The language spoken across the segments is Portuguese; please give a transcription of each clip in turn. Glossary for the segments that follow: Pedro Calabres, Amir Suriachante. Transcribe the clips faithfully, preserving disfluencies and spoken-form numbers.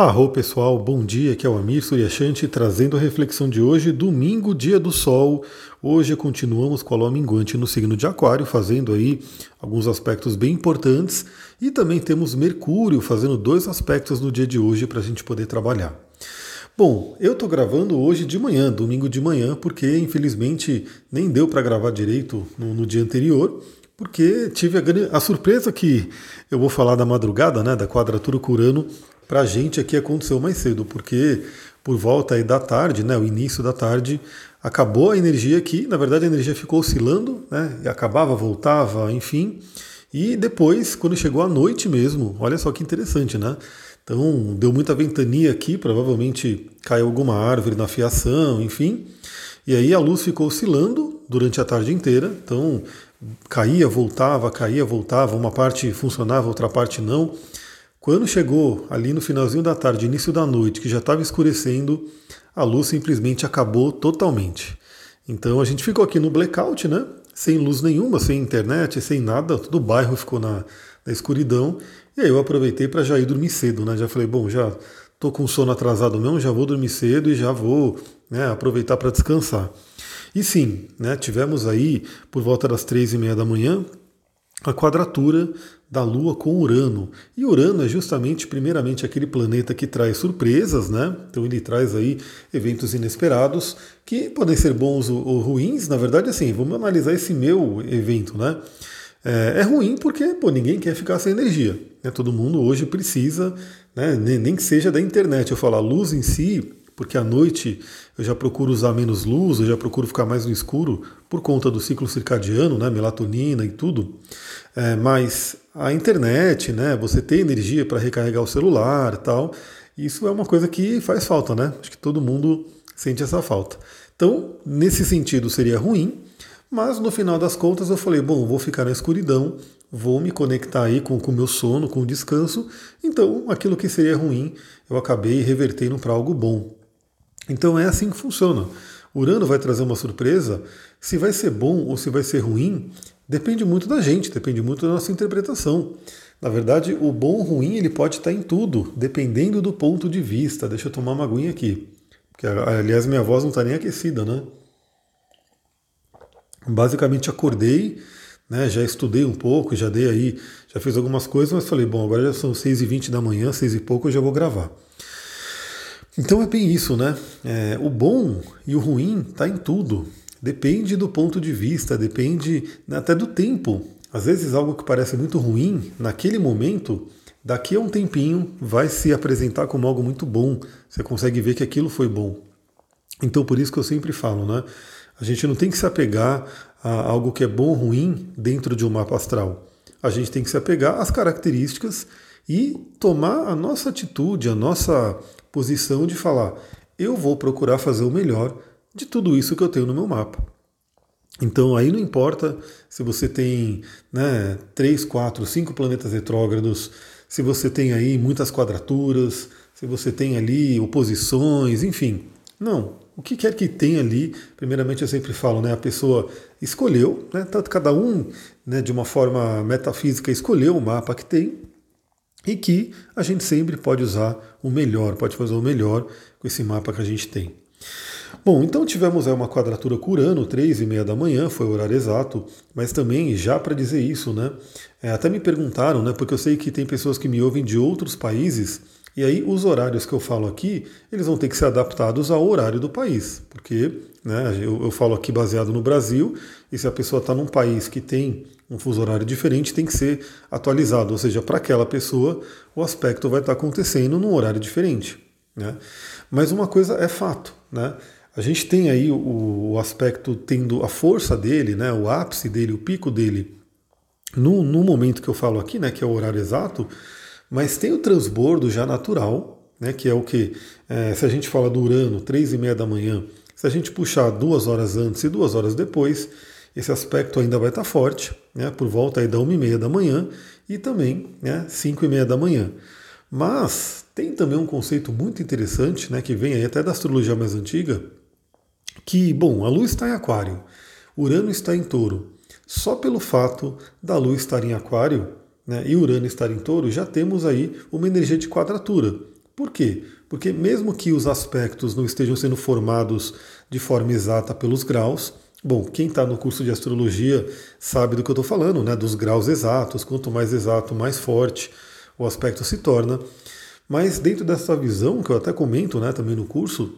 Arro pessoal, bom dia, aqui é o Amir Suriachante trazendo a reflexão de hoje, domingo, dia do sol. Hoje continuamos com a lua minguante no signo de Aquário, fazendo aí alguns aspectos bem importantes, e também temos Mercúrio fazendo dois aspectos no dia de hoje para a gente poder trabalhar. Bom, eu estou gravando hoje de manhã, domingo de manhã, porque infelizmente nem deu para gravar direito no, no dia anterior, porque tive a, a surpresa que eu vou falar da madrugada, né, da quadratura com Urano. Para a gente aqui aconteceu mais cedo, porque por volta aí da tarde, né, o início da tarde, acabou a energia aqui. Na verdade, a energia ficou oscilando, né, e acabava, voltava, enfim. E depois, quando chegou a noite mesmo, olha só que interessante, né? Então, deu muita ventania aqui, provavelmente caiu alguma árvore na fiação, enfim. E aí a luz ficou oscilando durante a tarde inteira, então caía, voltava, caía, voltava, uma parte funcionava, outra parte não. Quando chegou ali no finalzinho da tarde, início da noite, que já estava escurecendo, a luz simplesmente acabou totalmente. Então a gente ficou aqui no blackout, né? Sem luz nenhuma, sem internet, sem nada, todo o bairro ficou na, na escuridão. E aí eu aproveitei para já ir dormir cedo, né? Já falei, bom, já tô com sono atrasado mesmo, já vou dormir cedo e já vou, né, aproveitar para descansar. E sim, né, tivemos aí por volta das três e meia da manhã, a quadratura da Lua com Urano. E Urano é justamente, primeiramente, aquele planeta que traz surpresas, né? Então ele traz aí eventos inesperados, que podem ser bons ou ruins. Na verdade, assim, vamos analisar esse meu evento, né? É, é ruim porque, pô, ninguém quer ficar sem energia, né? Todo mundo hoje precisa, né? Nem que seja da internet. Eu falo, a luz em si, porque à noite eu já procuro usar menos luz, eu já procuro ficar mais no escuro por conta do ciclo circadiano, né, melatonina e tudo. É, mas a internet, né, você ter energia para recarregar o celular e tal, isso é uma coisa que faz falta, né? Acho que todo mundo sente essa falta. Então, nesse sentido, seria ruim, mas no final das contas eu falei, bom, vou ficar na escuridão, vou me conectar aí com o meu sono, com o descanso. Então, aquilo que seria ruim, eu acabei revertendo para algo bom. Então é assim que funciona. Urano vai trazer uma surpresa. Se vai ser bom ou se vai ser ruim, depende muito da gente, depende muito da nossa interpretação. Na verdade, o bom ou ruim ele pode estar em tudo, dependendo do ponto de vista. Deixa eu tomar uma aguinha aqui. Porque, aliás, minha voz não está nem aquecida, né? Basicamente acordei, né, já estudei um pouco, já dei aí, já fiz algumas coisas, mas falei, bom, agora já são seis e vinte da manhã, seis e pouco, eu já vou gravar. Então é bem isso, né? É, o bom e o ruim está em tudo. Depende do ponto de vista, depende até do tempo. Às vezes algo que parece muito ruim, naquele momento, daqui a um tempinho, vai se apresentar como algo muito bom. Você consegue ver que aquilo foi bom. Então por isso que eu sempre falo, né? A gente não tem que se apegar a algo que é bom ou ruim dentro de um mapa astral. A gente tem que se apegar às características e tomar a nossa atitude, a nossa posição de falar, eu vou procurar fazer o melhor de tudo isso que eu tenho no meu mapa. Então aí não importa se você tem, né, três, quatro, cinco planetas retrógrados, se você tem aí muitas quadraturas, se você tem ali oposições, enfim. Não, o que quer que tenha ali, primeiramente eu sempre falo, né, a pessoa escolheu, né, cada um, né, de uma forma metafísica escolheu o mapa que tem, e que a gente sempre pode usar o melhor, pode fazer o melhor com esse mapa que a gente tem. Bom, então tivemos aí uma quadratura com Urano, três e meia da manhã, foi o horário exato, mas também, já para dizer isso, né, é, até me perguntaram, né, porque eu sei que tem pessoas que me ouvem de outros países, e aí os horários que eu falo aqui, eles vão ter que ser adaptados ao horário do país, porque, né, eu, eu falo aqui baseado no Brasil, e se a pessoa está num país que tem um fuso horário diferente, tem que ser atualizado, ou seja, para aquela pessoa o aspecto vai estar acontecendo num horário diferente, né? Mas uma coisa é fato, né? A gente tem aí o, o aspecto tendo a força dele, né, o ápice dele, o pico dele, no, no momento que eu falo aqui, né, que é o horário exato, mas tem o transbordo já natural, né, que é o que? É, se a gente fala do Urano, três e meia da manhã, se a gente puxar duas horas antes e duas horas depois, esse aspecto ainda vai estar forte, né, por volta aí da uma e meia da manhã e também, né, cinco e meia da manhã. Mas tem também um conceito muito interessante, né, que vem aí até da astrologia mais antiga, que, bom, a Lua está em Aquário, Urano está em Touro. Só pelo fato da Lua estar em Aquário, né, e Urano estar em Touro, já temos aí uma energia de quadratura. Por quê? Porque mesmo que os aspectos não estejam sendo formados de forma exata pelos graus, bom, quem está no curso de astrologia sabe do que eu estou falando, né? Dos graus exatos, quanto mais exato, mais forte o aspecto se torna. Mas dentro dessa visão, que eu até comento, né, também no curso,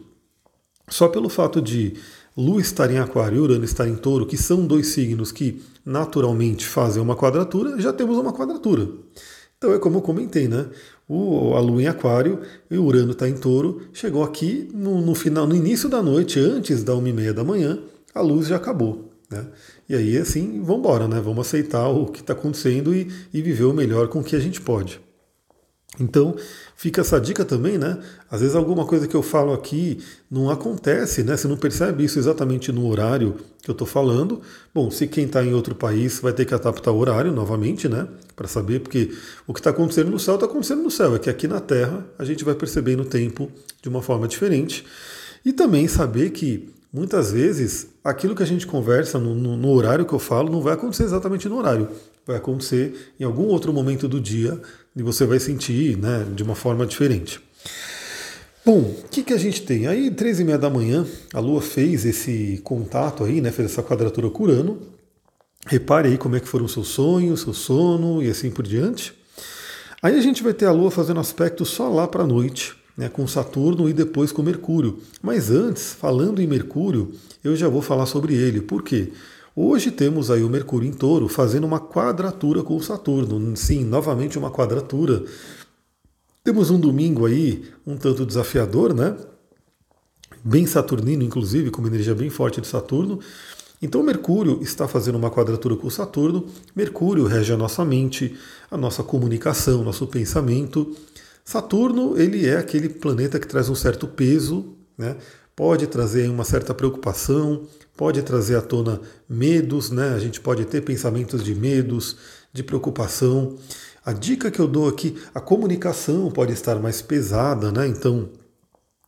só pelo fato de Lua estar em Aquário e Urano estar em Touro, que são dois signos que naturalmente fazem uma quadratura, já temos uma quadratura. Então é como eu comentei, né? O, a Lua em Aquário e o Urano está em Touro, chegou aqui no, no, final, no início da noite, antes da uma e meia da manhã, a luz já acabou, né? E aí, assim, vamos embora, né? Vamos aceitar o que está acontecendo e, e viver o melhor com o que a gente pode. Então, fica essa dica também, né? Às vezes alguma coisa que eu falo aqui não acontece, né? Você não percebe isso exatamente no horário que eu estou falando. Bom, se quem está em outro país vai ter que adaptar o horário novamente, né? Para saber, porque o que está acontecendo no céu está acontecendo no céu. É que aqui na Terra a gente vai percebendo o tempo de uma forma diferente. E também saber que muitas vezes aquilo que a gente conversa no, no, no horário que eu falo não vai acontecer exatamente no horário. Vai acontecer em algum outro momento do dia e você vai sentir, né, de uma forma diferente. Bom, o que, que a gente tem? Aí, três e meia da manhã, a Lua fez esse contato aí, né, fez essa quadratura com Urano. Repare aí como é que foram seus sonhos, seu sono e assim por diante. Aí a gente vai ter a Lua fazendo aspecto só lá para a noite, né, com Saturno e depois com Mercúrio. Mas antes, falando em Mercúrio, eu já vou falar sobre ele. Por quê? Hoje temos aí o Mercúrio em Touro fazendo uma quadratura com o Saturno. Sim, novamente uma quadratura. Temos um domingo aí um tanto desafiador, né? Bem saturnino, inclusive, com uma energia bem forte de Saturno. Então Mercúrio está fazendo uma quadratura com o Saturno. Mercúrio rege a nossa mente, a nossa comunicação, nosso pensamento. Saturno, ele é aquele planeta que traz um certo peso, né? Pode trazer uma certa preocupação, pode trazer à tona medos, né? A gente pode ter pensamentos de medos, de preocupação. A dica que eu dou aqui, a comunicação pode estar mais pesada, né? Então,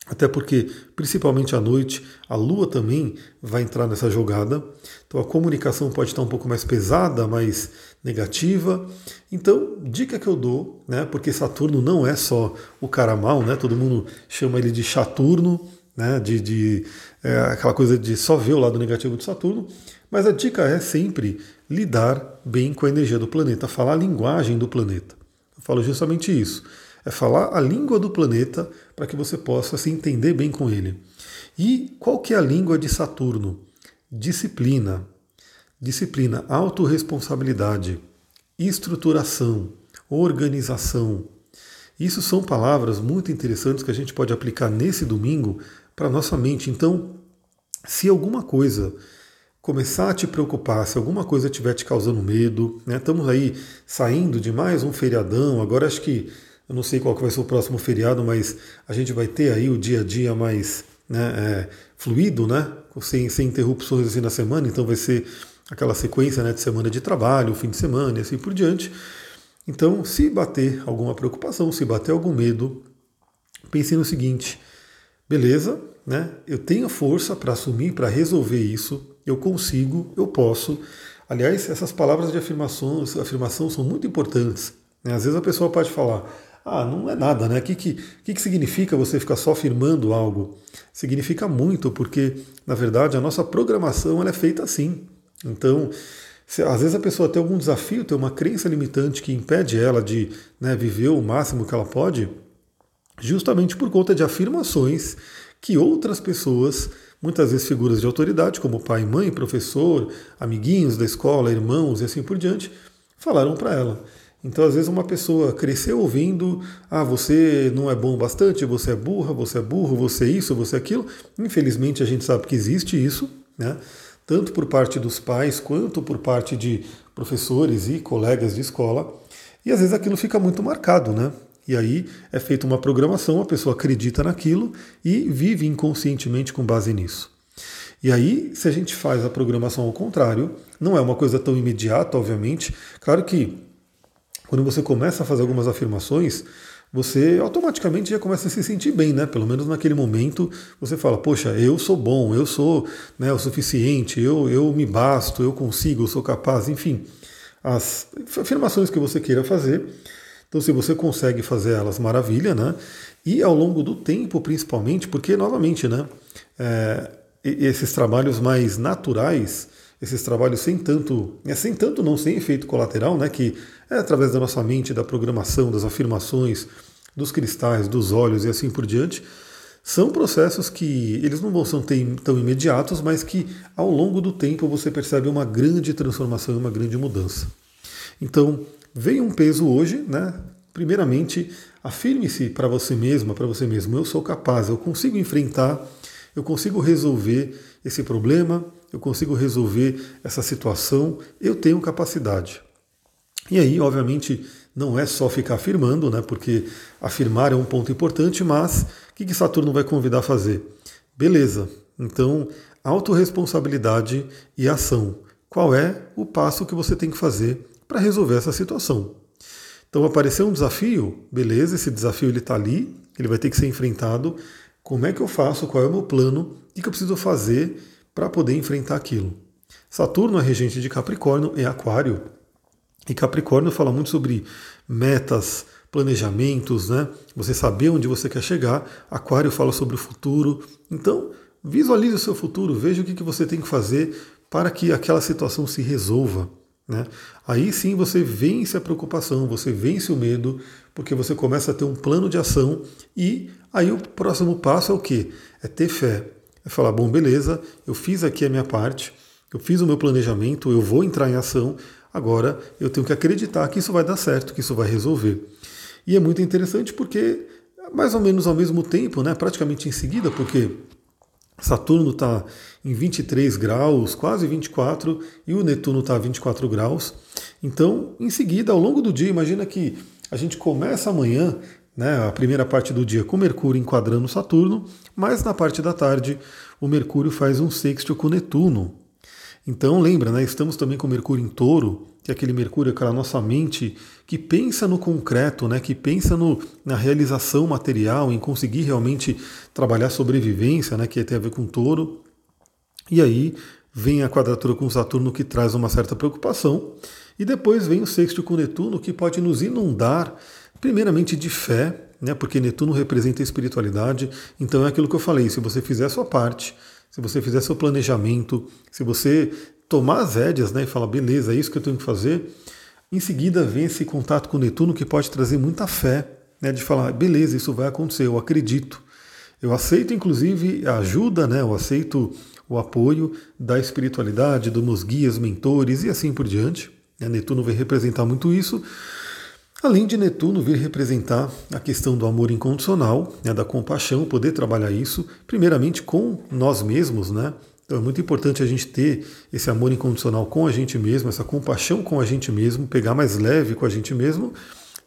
até porque, principalmente à noite, a Lua também vai entrar nessa jogada. Então a comunicação pode estar um pouco mais pesada, mais negativa. Então, dica que eu dou, né? Porque Saturno não é só o cara mal, né? Todo mundo chama ele de Chaturno, né, de, de é, aquela coisa de só ver o lado negativo de Saturno, mas a dica é sempre lidar bem com a energia do planeta, falar a linguagem do planeta. Eu falo justamente isso, é falar a língua do planeta para que você possa se entender bem com ele. E qual que é a língua de Saturno? Disciplina, disciplina, autorresponsabilidade, estruturação, organização. Isso são palavras muito interessantes que a gente pode aplicar nesse domingo para a nossa mente. Então, se alguma coisa começar a te preocupar, se alguma coisa estiver te causando medo, né? Estamos aí saindo de mais um feriadão, agora acho que, eu não sei qual que vai ser o próximo feriado, mas a gente vai ter aí o dia a dia mais, né, é, fluido, né? Sem, sem interrupções assim na semana, então vai ser aquela sequência, né, de semana de trabalho, fim de semana e assim por diante. Então, se bater alguma preocupação, se bater algum medo, pense no seguinte, beleza, né? Eu tenho força para assumir, para resolver isso, eu consigo, eu posso. Aliás, essas palavras de afirmação, afirmação são muito importantes, né? Às vezes a pessoa pode falar, ah, não é nada, né? O que, que, que, que significa você ficar só afirmando algo? Significa muito, porque, na verdade, a nossa programação ela é feita assim. Então, às vezes a pessoa tem algum desafio, tem uma crença limitante que impede ela de, né, viver o máximo que ela pode, justamente por conta de afirmações que outras pessoas, muitas vezes figuras de autoridade, como pai, mãe, professor, amiguinhos da escola, irmãos e assim por diante, falaram para ela. Então, às vezes uma pessoa cresceu ouvindo, ah, você não é bom bastante, você é burra, você é burro, você é isso, você é aquilo. Infelizmente a gente sabe que existe isso, né? Tanto por parte dos pais, quanto por parte de professores e colegas de escola. E às vezes aquilo fica muito marcado, né? E aí é feita uma programação, a pessoa acredita naquilo e vive inconscientemente com base nisso. E aí, se a gente faz a programação ao contrário, não é uma coisa tão imediata, obviamente. Claro que quando você começa a fazer algumas afirmações, você automaticamente já começa a se sentir bem, né? Pelo menos naquele momento você fala, poxa, eu sou bom, eu sou, né, o suficiente, eu, eu me basto, eu consigo, eu sou capaz, enfim. As afirmações que você queira fazer. Então, se você consegue fazer elas, maravilha, né? E ao longo do tempo, principalmente, porque, novamente, né, é, esses trabalhos mais naturais, esses trabalhos sem tanto, é, sem tanto não, sem efeito colateral, né, que é através da nossa mente, da programação, das afirmações, dos cristais, dos olhos e assim por diante, são processos que eles não vão ser tão imediatos, mas que ao longo do tempo você percebe uma grande transformação e uma grande mudança. Então, veio um peso hoje, né? Primeiramente, afirme-se para você mesma, para você mesmo: eu sou capaz, eu consigo enfrentar, eu consigo resolver esse problema, eu consigo resolver essa situação, eu tenho capacidade. E aí, obviamente, não é só ficar afirmando, né? Porque afirmar é um ponto importante, mas o que, que Saturno vai convidar a fazer? Beleza, então autorresponsabilidade e ação. Qual é o passo que você tem que fazer para resolver essa situação? Então apareceu um desafio, beleza, esse desafio ele está ali, ele vai ter que ser enfrentado. Como é que eu faço? Qual é o meu plano? O que eu preciso fazer para poder enfrentar aquilo? Saturno é regente de Capricórnio, é Aquário, e Capricórnio fala muito sobre metas, planejamentos, né? Você saber onde você quer chegar. Aquário fala sobre o futuro. Então visualize o seu futuro, veja o que, que você tem que fazer para que aquela situação se resolva, né? Aí sim você vence a preocupação, você vence o medo, porque você começa a ter um plano de ação. E aí o próximo passo é o quê? É ter fé, é falar: bom, beleza, eu fiz aqui a minha parte, eu fiz o meu planejamento, eu vou entrar em ação, agora eu tenho que acreditar que isso vai dar certo, que isso vai resolver. E é muito interessante porque mais ou menos ao mesmo tempo, né, praticamente em seguida, porque Saturno está em vinte e três graus, quase vinte e quatro, e o Netuno está a vinte e quatro graus. Então, em seguida, ao longo do dia, imagina que a gente começa amanhã, né, a primeira parte do dia, com Mercúrio enquadrando Saturno, mas na parte da tarde o Mercúrio faz um sextil com o Netuno. Então, lembra, né, estamos também com Mercúrio em Touro, que é aquele Mercúrio, aquela nossa mente que pensa no concreto, né, que pensa no, na realização material, em conseguir realmente trabalhar sobrevivência, né, que tem a ver com Touro. E aí vem a quadratura com Saturno, que traz uma certa preocupação. E depois vem o sextil com Netuno, que pode nos inundar, primeiramente de fé, né, porque Netuno representa a espiritualidade. Então é aquilo que eu falei, se você fizer a sua parte, se você fizer seu planejamento, se você tomar as rédeas, né, e falar: beleza, é isso que eu tenho que fazer, em seguida vem esse contato com o Netuno, que pode trazer muita fé, né, de falar: beleza, isso vai acontecer, eu acredito. Eu aceito, inclusive, a ajuda, né, eu aceito o apoio da espiritualidade, dos meus guias, mentores e assim por diante. Né, Netuno vai representar muito isso. Além de Netuno vir representar a questão do amor incondicional, né, da compaixão, poder trabalhar isso, primeiramente com nós mesmos, né? Então é muito importante a gente ter esse amor incondicional com a gente mesmo, essa compaixão com a gente mesmo, pegar mais leve com a gente mesmo,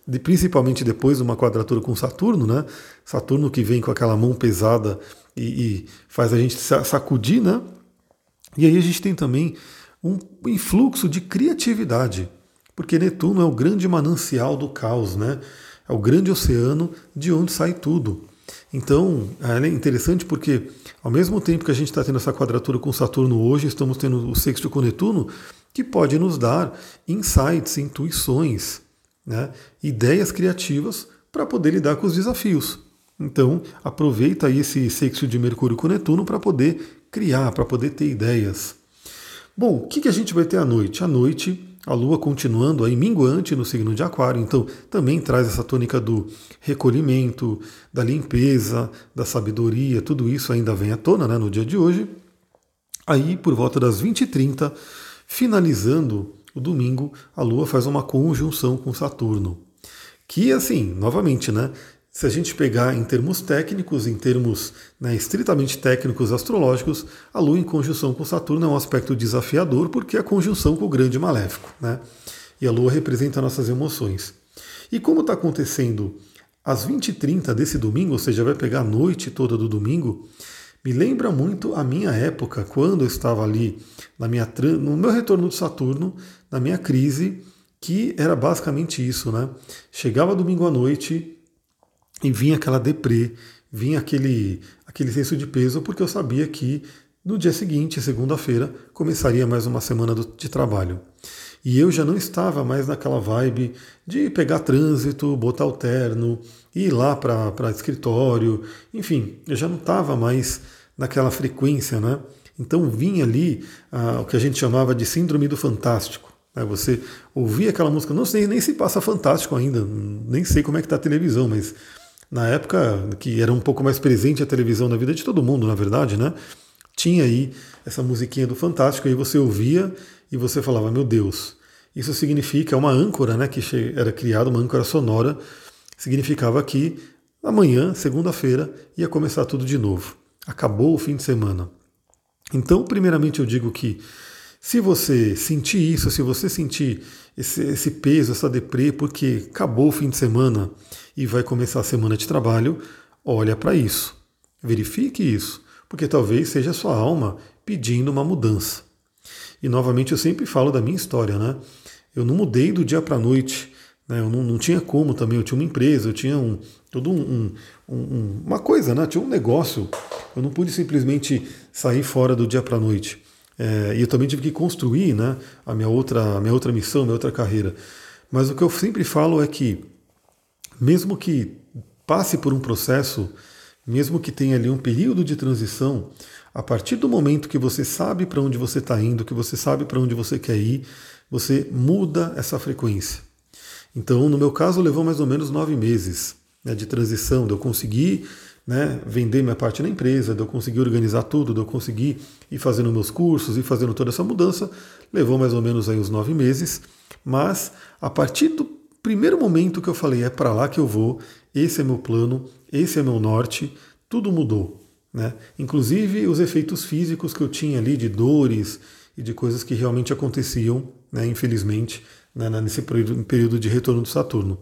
e principalmente depois de uma quadratura com Saturno, né? Saturno que vem com aquela mão pesada e, e faz a gente sacudir, né? E aí a gente tem também um influxo de criatividade, porque Netuno é o grande manancial do caos, né? É o grande oceano de onde sai tudo. Então, é interessante porque, ao mesmo tempo que a gente está tendo essa quadratura com Saturno hoje, estamos tendo o sextil com Netuno, que pode nos dar insights, intuições, né? Ideias criativas para poder lidar com os desafios. Então, aproveita aí esse sextil de Mercúrio com Netuno para poder criar, para poder ter ideias. Bom, o que, que a gente vai ter à noite? À noite, a Lua continuando aí minguante no signo de Aquário, então também traz essa tônica do recolhimento, da limpeza, da sabedoria, tudo isso ainda vem à tona, né, no dia de hoje. Aí, por volta das vinte e trinta, finalizando o domingo, a Lua faz uma conjunção com Saturno. Que, assim, novamente, né, se a gente pegar em termos técnicos, em termos, né, estritamente técnicos astrológicos, a Lua em conjunção com Saturno é um aspecto desafiador, porque é a conjunção com o grande maléfico, né? E a Lua representa nossas emoções. E como está acontecendo às vinte e trinta desse domingo, ou seja, vai pegar a noite toda do domingo, me lembra muito a minha época, quando eu estava ali na minha, no meu retorno de Saturno, na minha crise, que era basicamente isso, né? Chegava domingo à noite e vinha aquela deprê, vinha aquele, aquele senso de peso, porque eu sabia que no dia seguinte, segunda-feira, começaria mais uma semana do, de trabalho. E eu já não estava mais naquela vibe de pegar trânsito, botar o terno, ir lá para escritório, enfim, eu já não estava mais naquela frequência, né? Então vinha ali ah, o que a gente chamava de síndrome do fantástico. Né? Você ouvia aquela música, não sei nem se passa fantástico ainda, nem sei como é que está a televisão, mas na época que era um pouco mais presente a televisão na vida de todo mundo, na verdade, né? Tinha aí essa musiquinha do Fantástico, aí você ouvia e você falava, meu Deus, isso significa uma âncora, né, que era criada, uma âncora sonora, significava que amanhã, segunda-feira, ia começar tudo de novo. Acabou o fim de semana. Então, primeiramente eu digo que se você sentir isso, se você sentir esse, esse peso, essa deprê, porque acabou o fim de semana e vai começar a semana de trabalho, olha para isso, verifique isso, porque talvez seja a sua alma pedindo uma mudança. E novamente eu sempre falo da minha história, né? Eu não mudei do dia para a noite, né? Eu não, não tinha como também, eu tinha uma empresa, eu tinha um, todo um, um, um, uma coisa, né? Eu tinha um negócio, eu não pude simplesmente sair fora do dia para a noite. É, e eu também tive que construir, né, a minha outra, a minha outra missão, a minha outra carreira. Mas o que eu sempre falo é que, mesmo que passe por um processo, mesmo que tenha ali um período de transição, a partir do momento que você sabe para onde você está indo, que você sabe para onde você quer ir, você muda essa frequência. Então, no meu caso, levou mais ou menos nove meses, né, de transição, de eu conseguir, né, vender minha parte na empresa, de eu conseguir organizar tudo, de eu conseguir ir fazendo meus cursos, ir fazendo toda essa mudança. Levou mais ou menos aí uns nove meses, mas a partir do primeiro momento que eu falei, é para lá que eu vou, esse é meu plano, esse é meu norte, tudo mudou, né? Inclusive os efeitos físicos que eu tinha ali de dores e de coisas que realmente aconteciam, né, infelizmente, né, nesse período de retorno do Saturno.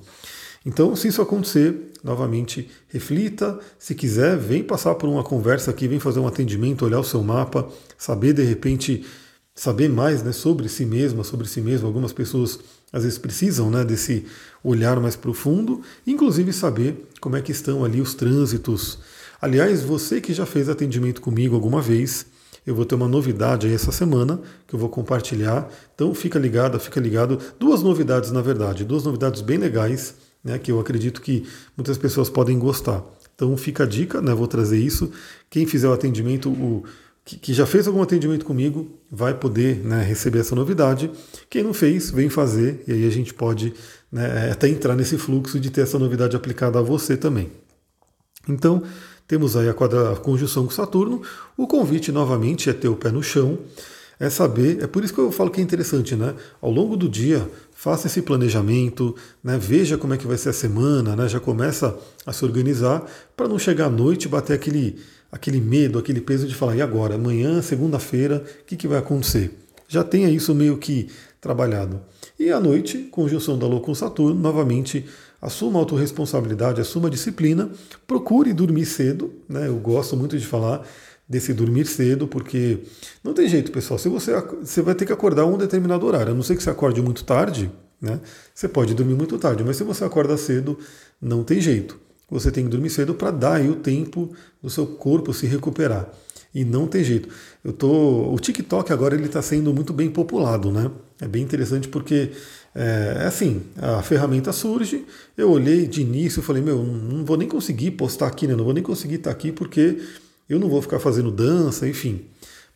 Então, se isso acontecer, novamente, reflita. Se quiser, vem passar por uma conversa aqui, vem fazer um atendimento, olhar o seu mapa, saber, de repente, saber mais, né, sobre si mesma, sobre si mesmo. Algumas pessoas, às vezes, precisam, né, desse olhar mais profundo, inclusive saber como é que estão ali os trânsitos. Aliás, você que já fez atendimento comigo alguma vez, eu vou ter uma novidade aí essa semana que eu vou compartilhar. Então, fica ligado, fica ligado. Duas novidades, na verdade, duas novidades bem legais, né, que eu acredito que muitas pessoas podem gostar. Então fica a dica, né, vou trazer isso. Quem fizer o atendimento, o, que, que já fez algum atendimento comigo, vai poder, né, receber essa novidade. Quem não fez, vem fazer, e aí a gente pode, né, até entrar nesse fluxo de ter essa novidade aplicada a você também. Então, temos aí a, quadra, a conjunção com Saturno. O convite, novamente, é ter o pé no chão, é saber, é por isso que eu falo que é interessante, né? Ao longo do dia, faça esse planejamento, né? Veja como é que vai ser a semana, né? Já começa a se organizar para não chegar à noite e bater aquele, aquele medo, aquele peso de falar, e agora? Amanhã, segunda-feira, o que, que vai acontecer? Já tenha isso meio que trabalhado. E à noite, conjunção da Lua com Saturno, novamente, assuma a autorresponsabilidade, assuma a disciplina, procure dormir cedo, né? Eu gosto muito de falar desse dormir cedo, porque não tem jeito, pessoal, se você, você vai ter que acordar um determinado horário, a não ser que você acorde muito tarde, né? Você pode dormir muito tarde, mas se você acorda cedo, não tem jeito, você tem que dormir cedo para dar aí o tempo do seu corpo se recuperar, e não tem jeito. Eu tô, o TikTok agora ele está sendo muito bem populado, né? É bem interessante porque é assim, a ferramenta surge, eu olhei de início e falei, meu, não vou nem conseguir postar aqui, né? Não vou nem conseguir estar aqui porque eu não vou ficar fazendo dança, enfim.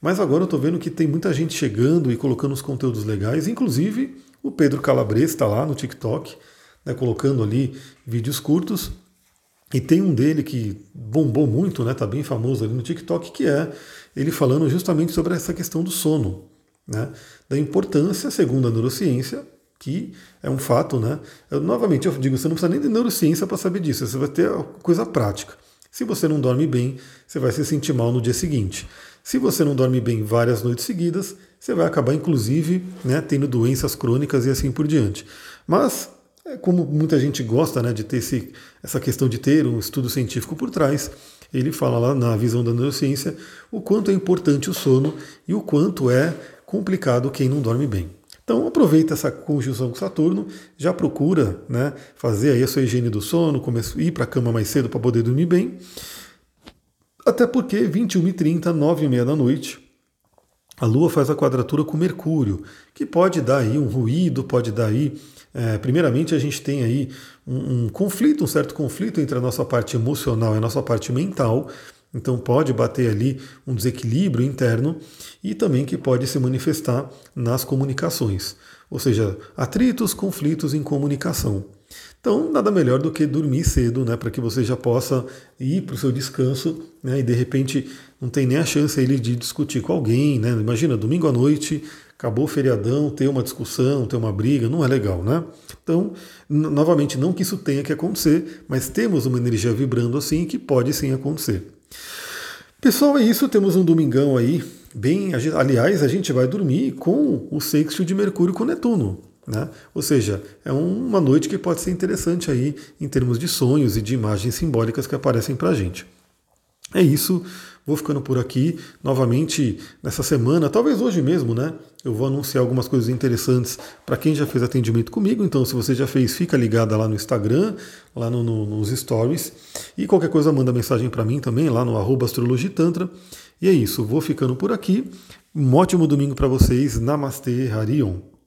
Mas agora eu estou vendo que tem muita gente chegando e colocando os conteúdos legais. Inclusive, o Pedro Calabres está lá no TikTok, né, colocando ali vídeos curtos. E tem um dele que bombou muito, né, está bem famoso ali no TikTok, que é ele falando justamente sobre essa questão do sono, né, da importância, segundo a neurociência, que é um fato, né? Eu, novamente, eu digo, você não precisa nem de neurociência para saber disso, você vai ter coisa prática. Se você não dorme bem, você vai se sentir mal no dia seguinte. Se você não dorme bem várias noites seguidas, você vai acabar, inclusive, né, tendo doenças crônicas e assim por diante. Mas, como muita gente gosta, né, de ter esse, essa questão de ter um estudo científico por trás, ele fala lá na visão da neurociência o quanto é importante o sono e o quanto é complicado quem não dorme bem. Então aproveita essa conjunção com Saturno, já procura, né, fazer aí a sua higiene do sono, ir para a cama mais cedo para poder dormir bem, até porque vinte e uma e trinta, nove e meia da noite, a Lua faz a quadratura com Mercúrio, que pode dar aí um ruído, pode dar aí... É, primeiramente, a gente tem aí um, um conflito, um certo conflito entre a nossa parte emocional e a nossa parte mental. Então pode bater ali um desequilíbrio interno e também que pode se manifestar nas comunicações. Ou seja, atritos, conflitos em comunicação. Então nada melhor do que dormir cedo, né, para que você já possa ir para o seu descanso, né, e de repente não tem nem a chance ele de discutir com alguém. Né? Imagina, domingo à noite, acabou o feriadão, ter uma discussão, ter uma briga, não é legal, né? Então, novamente, não que isso tenha que acontecer, mas temos uma energia vibrando assim que pode sim acontecer. Pessoal, é isso, temos um domingão aí, bem, a gente, aliás, a gente vai dormir com o sextil de Mercúrio com Netuno, né? Ou seja, é uma noite que pode ser interessante aí em termos de sonhos e de imagens simbólicas que aparecem pra gente. É isso, vou ficando por aqui, novamente nessa semana, talvez hoje mesmo, né? Eu vou anunciar algumas coisas interessantes para quem já fez atendimento comigo, então se você já fez, fica ligada lá no Instagram, lá no, no, nos stories, e qualquer coisa manda mensagem para mim também, lá no arroba astrologitantra, e é isso, vou ficando por aqui, um ótimo domingo para vocês, Namastê, Harion.